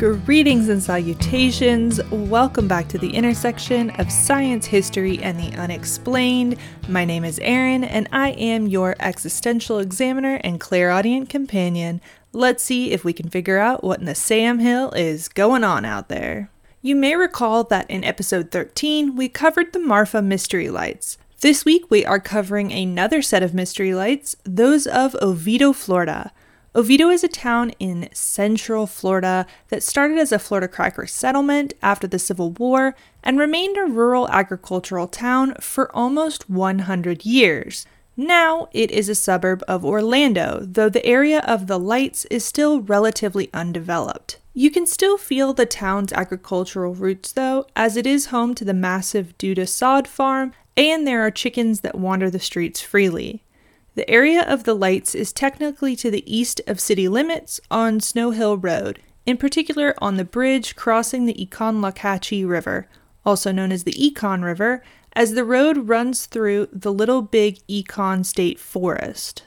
Greetings and salutations. Welcome back to the intersection of science, history, and the unexplained. My name is Erin, and I am your existential examiner and clairaudient companion. Let's see if we can figure out what in the Sam Hill is going on out there. You may recall that in episode 13, we covered the Marfa mystery lights. This week, we are covering another set of mystery lights, those of Oviedo, Florida. Oviedo is a town in central Florida that started as a Florida cracker settlement after the Civil War and remained a rural agricultural town for almost 100 years. Now it is a suburb of Orlando, though the area of the lights is still relatively undeveloped. You can still feel the town's agricultural roots though, as it is home to the massive Duda Sod Farm, and there are chickens that wander the streets freely. The area of the lights is technically to the east of city limits on Snow Hill Road, in particular on the bridge crossing the Econlockhatchee River, also known as the Econ River, as the road runs through the Little Big Econ State Forest.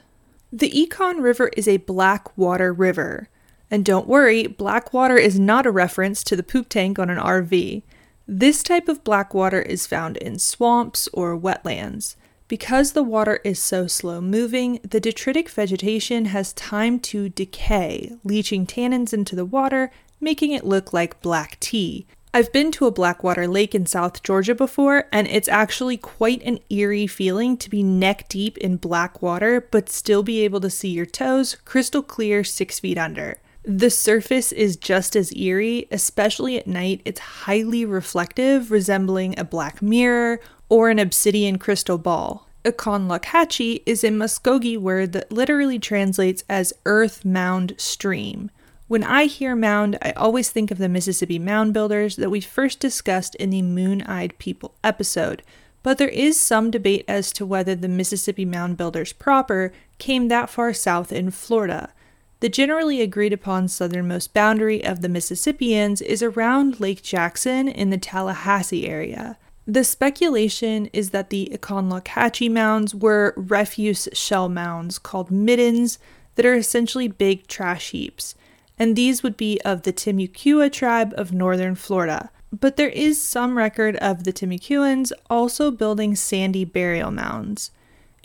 The Econ River is a black water river. And don't worry, black water is not a reference to the poop tank on an RV. This type of black water is found in swamps or wetlands. Because the water is so slow moving, the detritic vegetation has time to decay, leaching tannins into the water, making it look like black tea. I've been to a blackwater lake in South Georgia before, and it's actually quite an eerie feeling to be neck deep in black water, but still be able to see your toes crystal clear 6 feet under. The surface is just as eerie, especially at night. It's highly reflective, resembling a black mirror or an obsidian crystal ball. Econlockhatchee is a Muskogee word that literally translates as earth mound stream. When I hear mound, I always think of the Mississippi Mound Builders that we first discussed in the Moon-Eyed People episode, but there is some debate as to whether the Mississippi Mound Builders proper came that far south in Florida. The generally agreed upon southernmost boundary of the Mississippians is around Lake Jackson in the Tallahassee area. The speculation is that the Econlockhatchee mounds were refuse shell mounds called middens that are essentially big trash heaps, and these would be of the Timucua tribe of northern Florida. But there is some record of the Timucuans also building sandy burial mounds.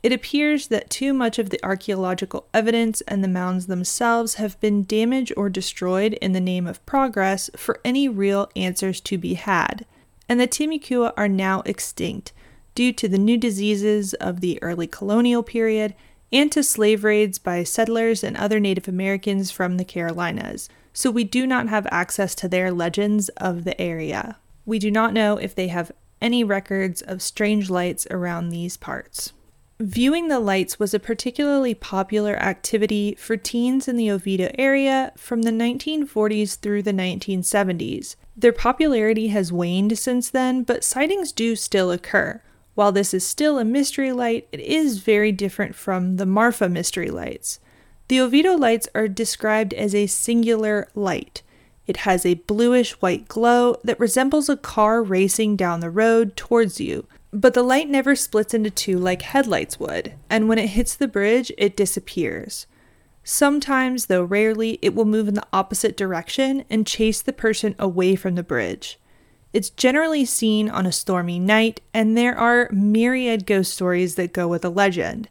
It appears that too much of the archaeological evidence and the mounds themselves have been damaged or destroyed in the name of progress for any real answers to be had. And the Timucua are now extinct due to the new diseases of the early colonial period and to slave raids by settlers and other Native Americans from the Carolinas, so we do not have access to their legends of the area. We do not know if they have any records of strange lights around these parts. Viewing the lights was a particularly popular activity for teens in the Oviedo area from the 1940s through the 1970s. Their popularity has waned since then, but sightings do still occur. While this is still a mystery light, it is very different from the Marfa mystery lights. The Oviedo lights are described as a singular light. It has a bluish-white glow that resembles a car racing down the road towards you. But the light never splits into two like headlights would, and when it hits the bridge, it disappears. Sometimes, though rarely, it will move in the opposite direction and chase the person away from the bridge. It's generally seen on a stormy night, and there are myriad ghost stories that go with the legend.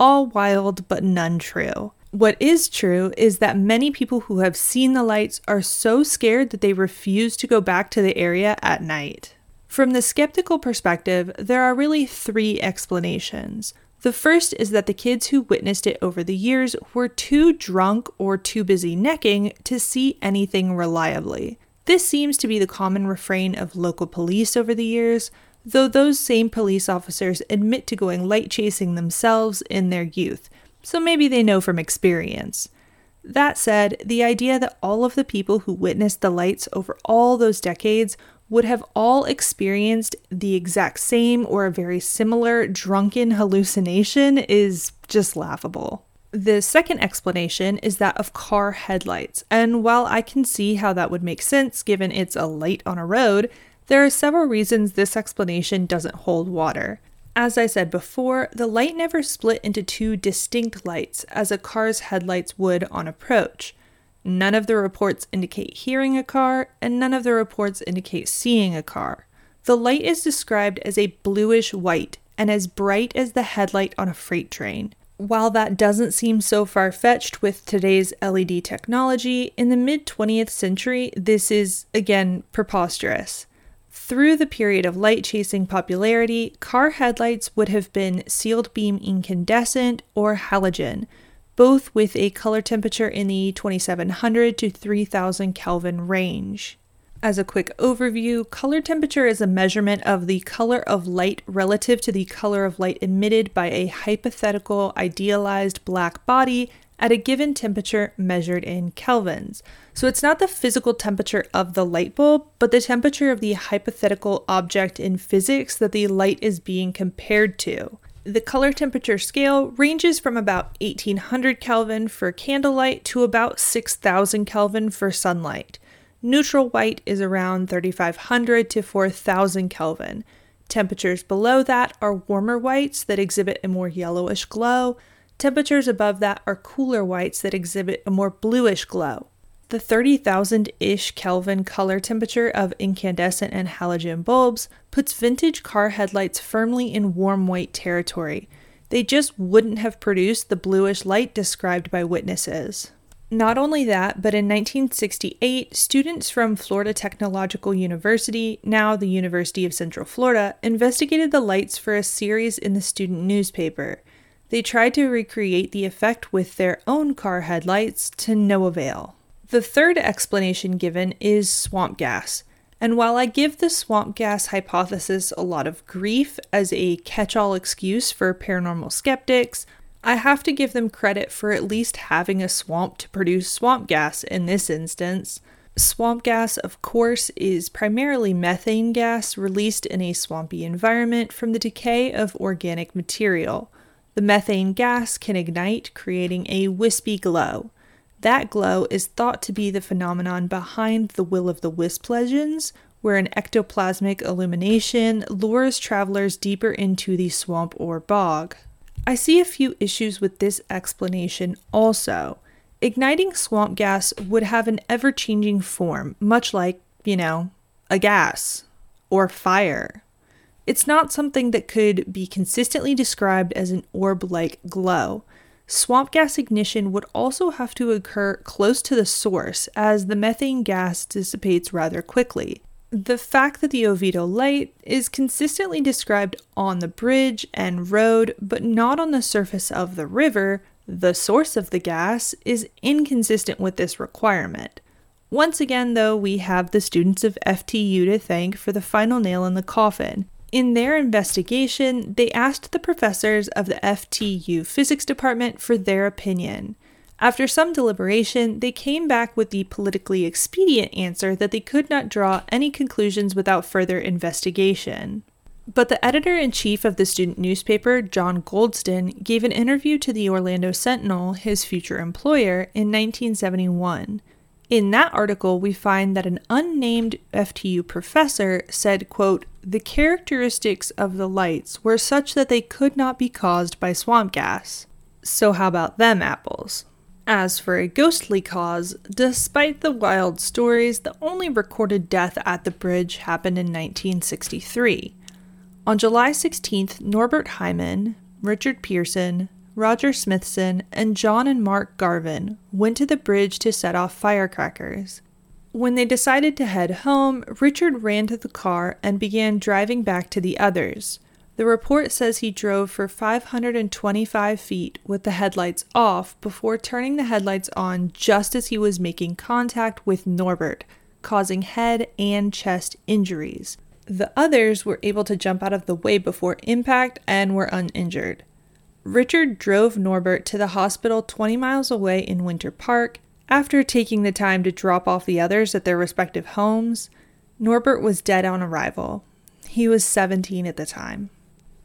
All wild, but none true. What is true is that many people who have seen the lights are so scared that they refuse to go back to the area at night. From the skeptical perspective, there are really three explanations. The first is that the kids who witnessed it over the years were too drunk or too busy necking to see anything reliably. This seems to be the common refrain of local police over the years, though those same police officers admit to going light chasing themselves in their youth, so maybe they know from experience. That said, the idea that all of the people who witnessed the lights over all those decades would have all experienced the exact same or a very similar drunken hallucination is just laughable. The second explanation is that of car headlights, and while I can see how that would make sense given it's a light on a road, there are several reasons this explanation doesn't hold water. As I said before, the light never split into two distinct lights as a car's headlights would on approach. None of the reports indicate hearing a car, and none of the reports indicate seeing a car. The light is described as a bluish-white and as bright as the headlight on a freight train. While that doesn't seem so far-fetched with today's LED technology, in the mid-20th century, this is, again, preposterous. Through the period of light-chasing popularity, car headlights would have been sealed beam incandescent or halogen, both with a color temperature in the 2700 to 3000 Kelvin range. As a quick overview, color temperature is a measurement of the color of light relative to the color of light emitted by a hypothetical idealized black body at a given temperature measured in kelvins. So it's not the physical temperature of the light bulb, but the temperature of the hypothetical object in physics that the light is being compared to. The color temperature scale ranges from about 1800 Kelvin for candlelight to about 6000 Kelvin for sunlight. Neutral white is around 3500 to 4000 Kelvin. Temperatures below that are warmer whites that exhibit a more yellowish glow. Temperatures above that are cooler whites that exhibit a more bluish glow. The 30,000-ish Kelvin color temperature of incandescent and halogen bulbs puts vintage car headlights firmly in warm white territory. They just wouldn't have produced the bluish light described by witnesses. Not only that, but in 1968, students from Florida Technological University, now the University of Central Florida, investigated the lights for a series in the student newspaper. They tried to recreate the effect with their own car headlights to no avail. The third explanation given is swamp gas. And while I give the swamp gas hypothesis a lot of grief as a catch-all excuse for paranormal skeptics, I have to give them credit for at least having a swamp to produce swamp gas in this instance. Swamp gas, of course, is primarily methane gas released in a swampy environment from the decay of organic material. The methane gas can ignite, creating a wispy glow. That glow is thought to be the phenomenon behind the Will of the Wisp legends, where an ectoplasmic illumination lures travelers deeper into the swamp or bog. I see a few issues with this explanation also. Igniting swamp gas would have an ever-changing form, much like, a gas or fire. It's not something that could be consistently described as an orb-like glow. Swamp gas ignition would also have to occur close to the source, as the methane gas dissipates rather quickly. The fact that the Oviedo light is consistently described on the bridge and road, but not on the surface of the river, the source of the gas, is inconsistent with this requirement. Once again, though, we have the students of FTU to thank for the final nail in the coffin. In their investigation, they asked the professors of the FTU Physics Department for their opinion. After some deliberation, they came back with the politically expedient answer that they could not draw any conclusions without further investigation. But the editor-in-chief of the student newspaper, John Goldston, gave an interview to the Orlando Sentinel, his future employer, in 1971. In that article, we find that an unnamed FTU professor said, quote, "The characteristics of the lights were such that they could not be caused by swamp gas." So how about them apples? As for a ghostly cause, despite the wild stories, the only recorded death at the bridge happened in 1963. On July 16th, Norbert Hyman, Richard Pearson, Roger Smithson, and John and Mark Garvin went to the bridge to set off firecrackers. When they decided to head home, Richard ran to the car and began driving back to the others. The report says he drove for 525 feet with the headlights off before turning the headlights on just as he was making contact with Norbert, causing head and chest injuries. The others were able to jump out of the way before impact and were uninjured. Richard drove Norbert to the hospital 20 miles away in Winter Park. After taking the time to drop off the others at their respective homes, Norbert was dead on arrival. He was 17 at the time.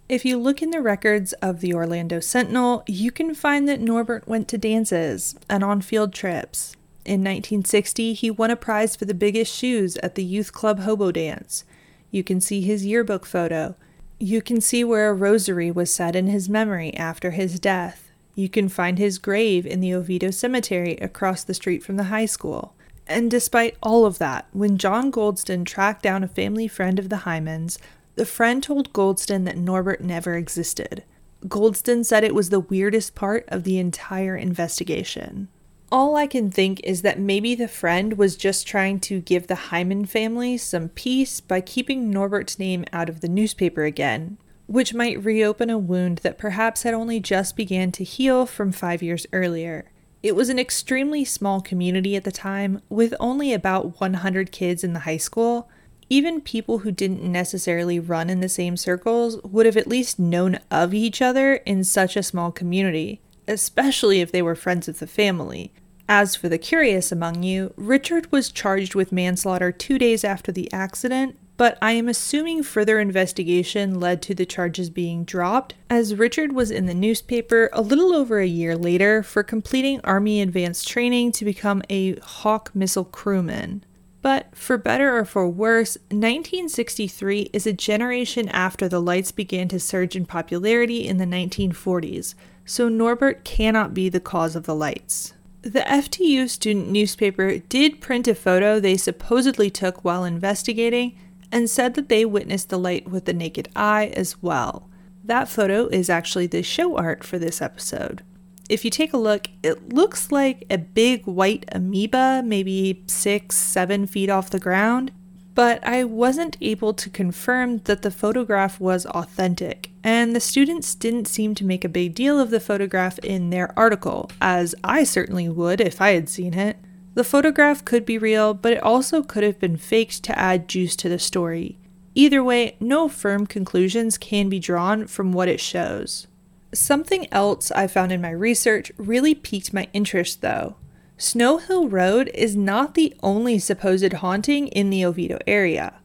If you look in the records of the Orlando Sentinel, you can find that Norbert went to dances and on field trips. In 1960, he won a prize for the biggest shoes at the Youth Club Hobo Dance. You can see his yearbook photo. You can see where a rosary was set in his memory after his death. You can find his grave in the Oviedo Cemetery across the street from the high school. And despite all of that, when John Goldston tracked down a family friend of the Hymans, the friend told Goldston that Norbert never existed. Goldston said it was the weirdest part of the entire investigation. All I can think is that maybe the friend was just trying to give the Hyman family some peace by keeping Norbert's name out of the newspaper again, which might reopen a wound that perhaps had only just began to heal from 5 years earlier. It was an extremely small community at the time, with only about 100 kids in the high school. Even people who didn't necessarily run in the same circles would have at least known of each other in such a small community, especially if they were friends of the family. As for the curious among you, Richard was charged with manslaughter 2 days after the accident, but I am assuming further investigation led to the charges being dropped, as Richard was in the newspaper a little over a year later for completing Army advanced training to become a Hawk missile crewman. But for better or for worse, 1963 is a generation after the lights began to surge in popularity in the 1940s, so Norbert cannot be the cause of the lights. The FTU student newspaper did print a photo they supposedly took while investigating and said that they witnessed the light with the naked eye as well. That photo is actually the show art for this episode. If you take a look, it looks like a big white amoeba, maybe 6-7 feet off the ground, but I wasn't able to confirm that the photograph was authentic, and the students didn't seem to make a big deal of the photograph in their article, as I certainly would if I had seen it. The photograph could be real, but it also could have been faked to add juice to the story. Either way, no firm conclusions can be drawn from what it shows. Something else I found in my research really piqued my interest, though. Snow Hill Road is not the only supposed haunting in the Oviedo area.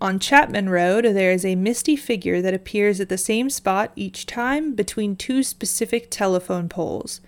On Chapman Road, there is a misty figure that appears at the same spot each time between two specific telephone poles.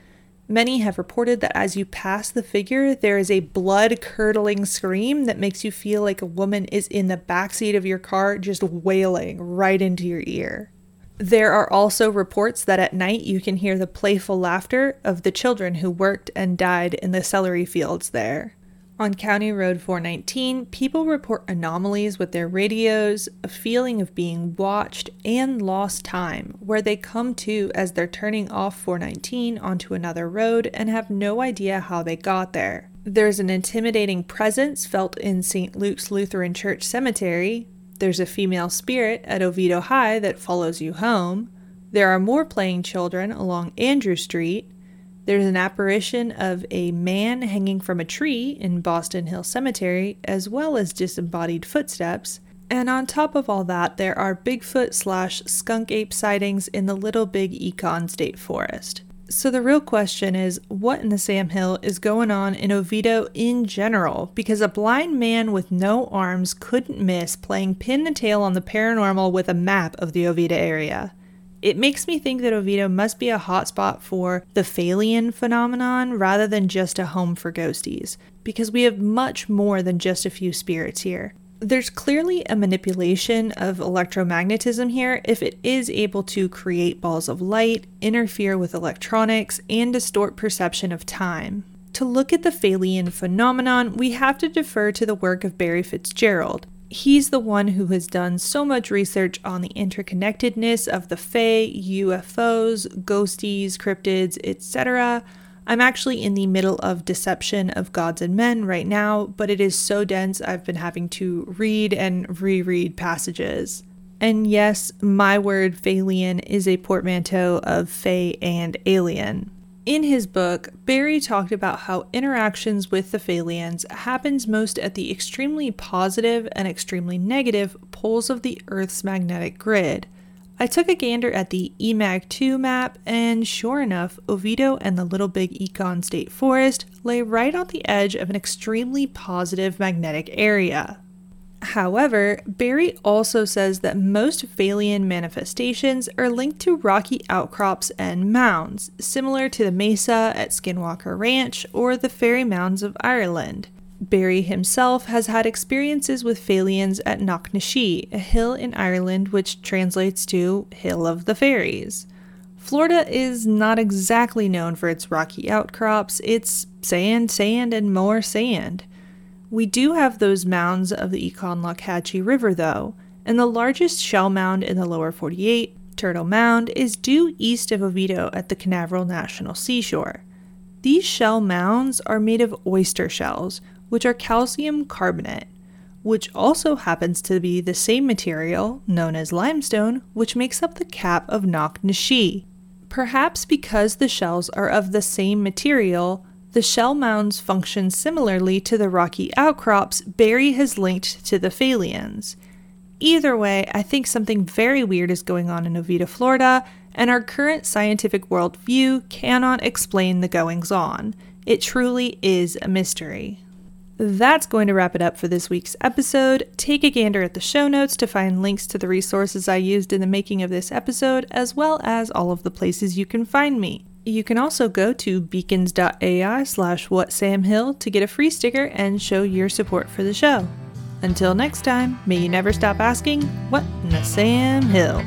Many have reported that as you pass the figure, there is a blood-curdling scream that makes you feel like a woman is in the backseat of your car just wailing right into your ear. There are also reports that at night you can hear the playful laughter of the children who worked and died in the celery fields there. On County Road 419, people report anomalies with their radios, a feeling of being watched, and lost time, where they come to as they're turning off 419 onto another road and have no idea how they got there. There's an intimidating presence felt in St. Luke's Lutheran Church Cemetery. There's a female spirit at Oviedo High that follows you home. There are more playing children along Andrew Street. There's an apparition of a man hanging from a tree in Boston Hill Cemetery, as well as disembodied footsteps. And on top of all that, there are Bigfoot/skunk ape sightings in the Little Big Econ State Forest. So the real question is, what in the Sam Hill is going on in Oviedo in general? Because a blind man with no arms couldn't miss playing pin the tail on the paranormal with a map of the Oviedo area. It makes me think that Oviedo must be a hotspot for the Fae-lien phenomenon rather than just a home for ghosties, because we have much more than just a few spirits here. There's clearly a manipulation of electromagnetism here if it is able to create balls of light, interfere with electronics, and distort perception of time. To look at the Fae-lien phenomenon, we have to defer to the work of Barry Fitzgerald. He's the one who has done so much research on the interconnectedness of the Fae, UFOs, ghosties, cryptids, etc. I'm actually in the middle of Deception of Gods and Men right now, but it is so dense I've been having to read and reread passages. And yes, my word Fae-lien is a portmanteau of Fae and Alien. In his book, Barry talked about how interactions with the Fae-liens happens most at the extremely positive and extremely negative poles of the Earth's magnetic grid. I took a gander at the EMAG-2 map, and sure enough, Oviedo and the Little Big Econ State Forest lay right on the edge of an extremely positive magnetic area. However, Barry also says that most Fae-lien manifestations are linked to rocky outcrops and mounds, similar to the mesa at Skinwalker Ranch or the Fairy Mounds of Ireland. Barry himself has had experiences with Fae-liens at Knocknashee, a hill in Ireland which translates to Hill of the Fairies. Florida is not exactly known for its rocky outcrops. It's sand, sand, and more sand. We do have those mounds of the Econlockhatchee River, though, and the largest shell mound in the lower 48, Turtle Mound, is due east of Oviedo at the Canaveral National Seashore. These shell mounds are made of oyster shells, which are calcium carbonate, which also happens to be the same material, known as limestone, which makes up the cap of Knocknashee. Perhaps because the shells are of the same material, the shell mounds function similarly to the rocky outcrops Barry has linked to the Fae-liens. Either way, I think something very weird is going on in Oviedo, Florida, and our current scientific worldview cannot explain the goings-on. It truly is a mystery. That's going to wrap it up for this week's episode. Take a gander at the show notes to find links to the resources I used in the making of this episode, as well as all of the places you can find me. You can also go to beacons.ai/whatsamhill to get a free sticker and show your support for the show. Until next time, may you never stop asking, what in the Sam Hill?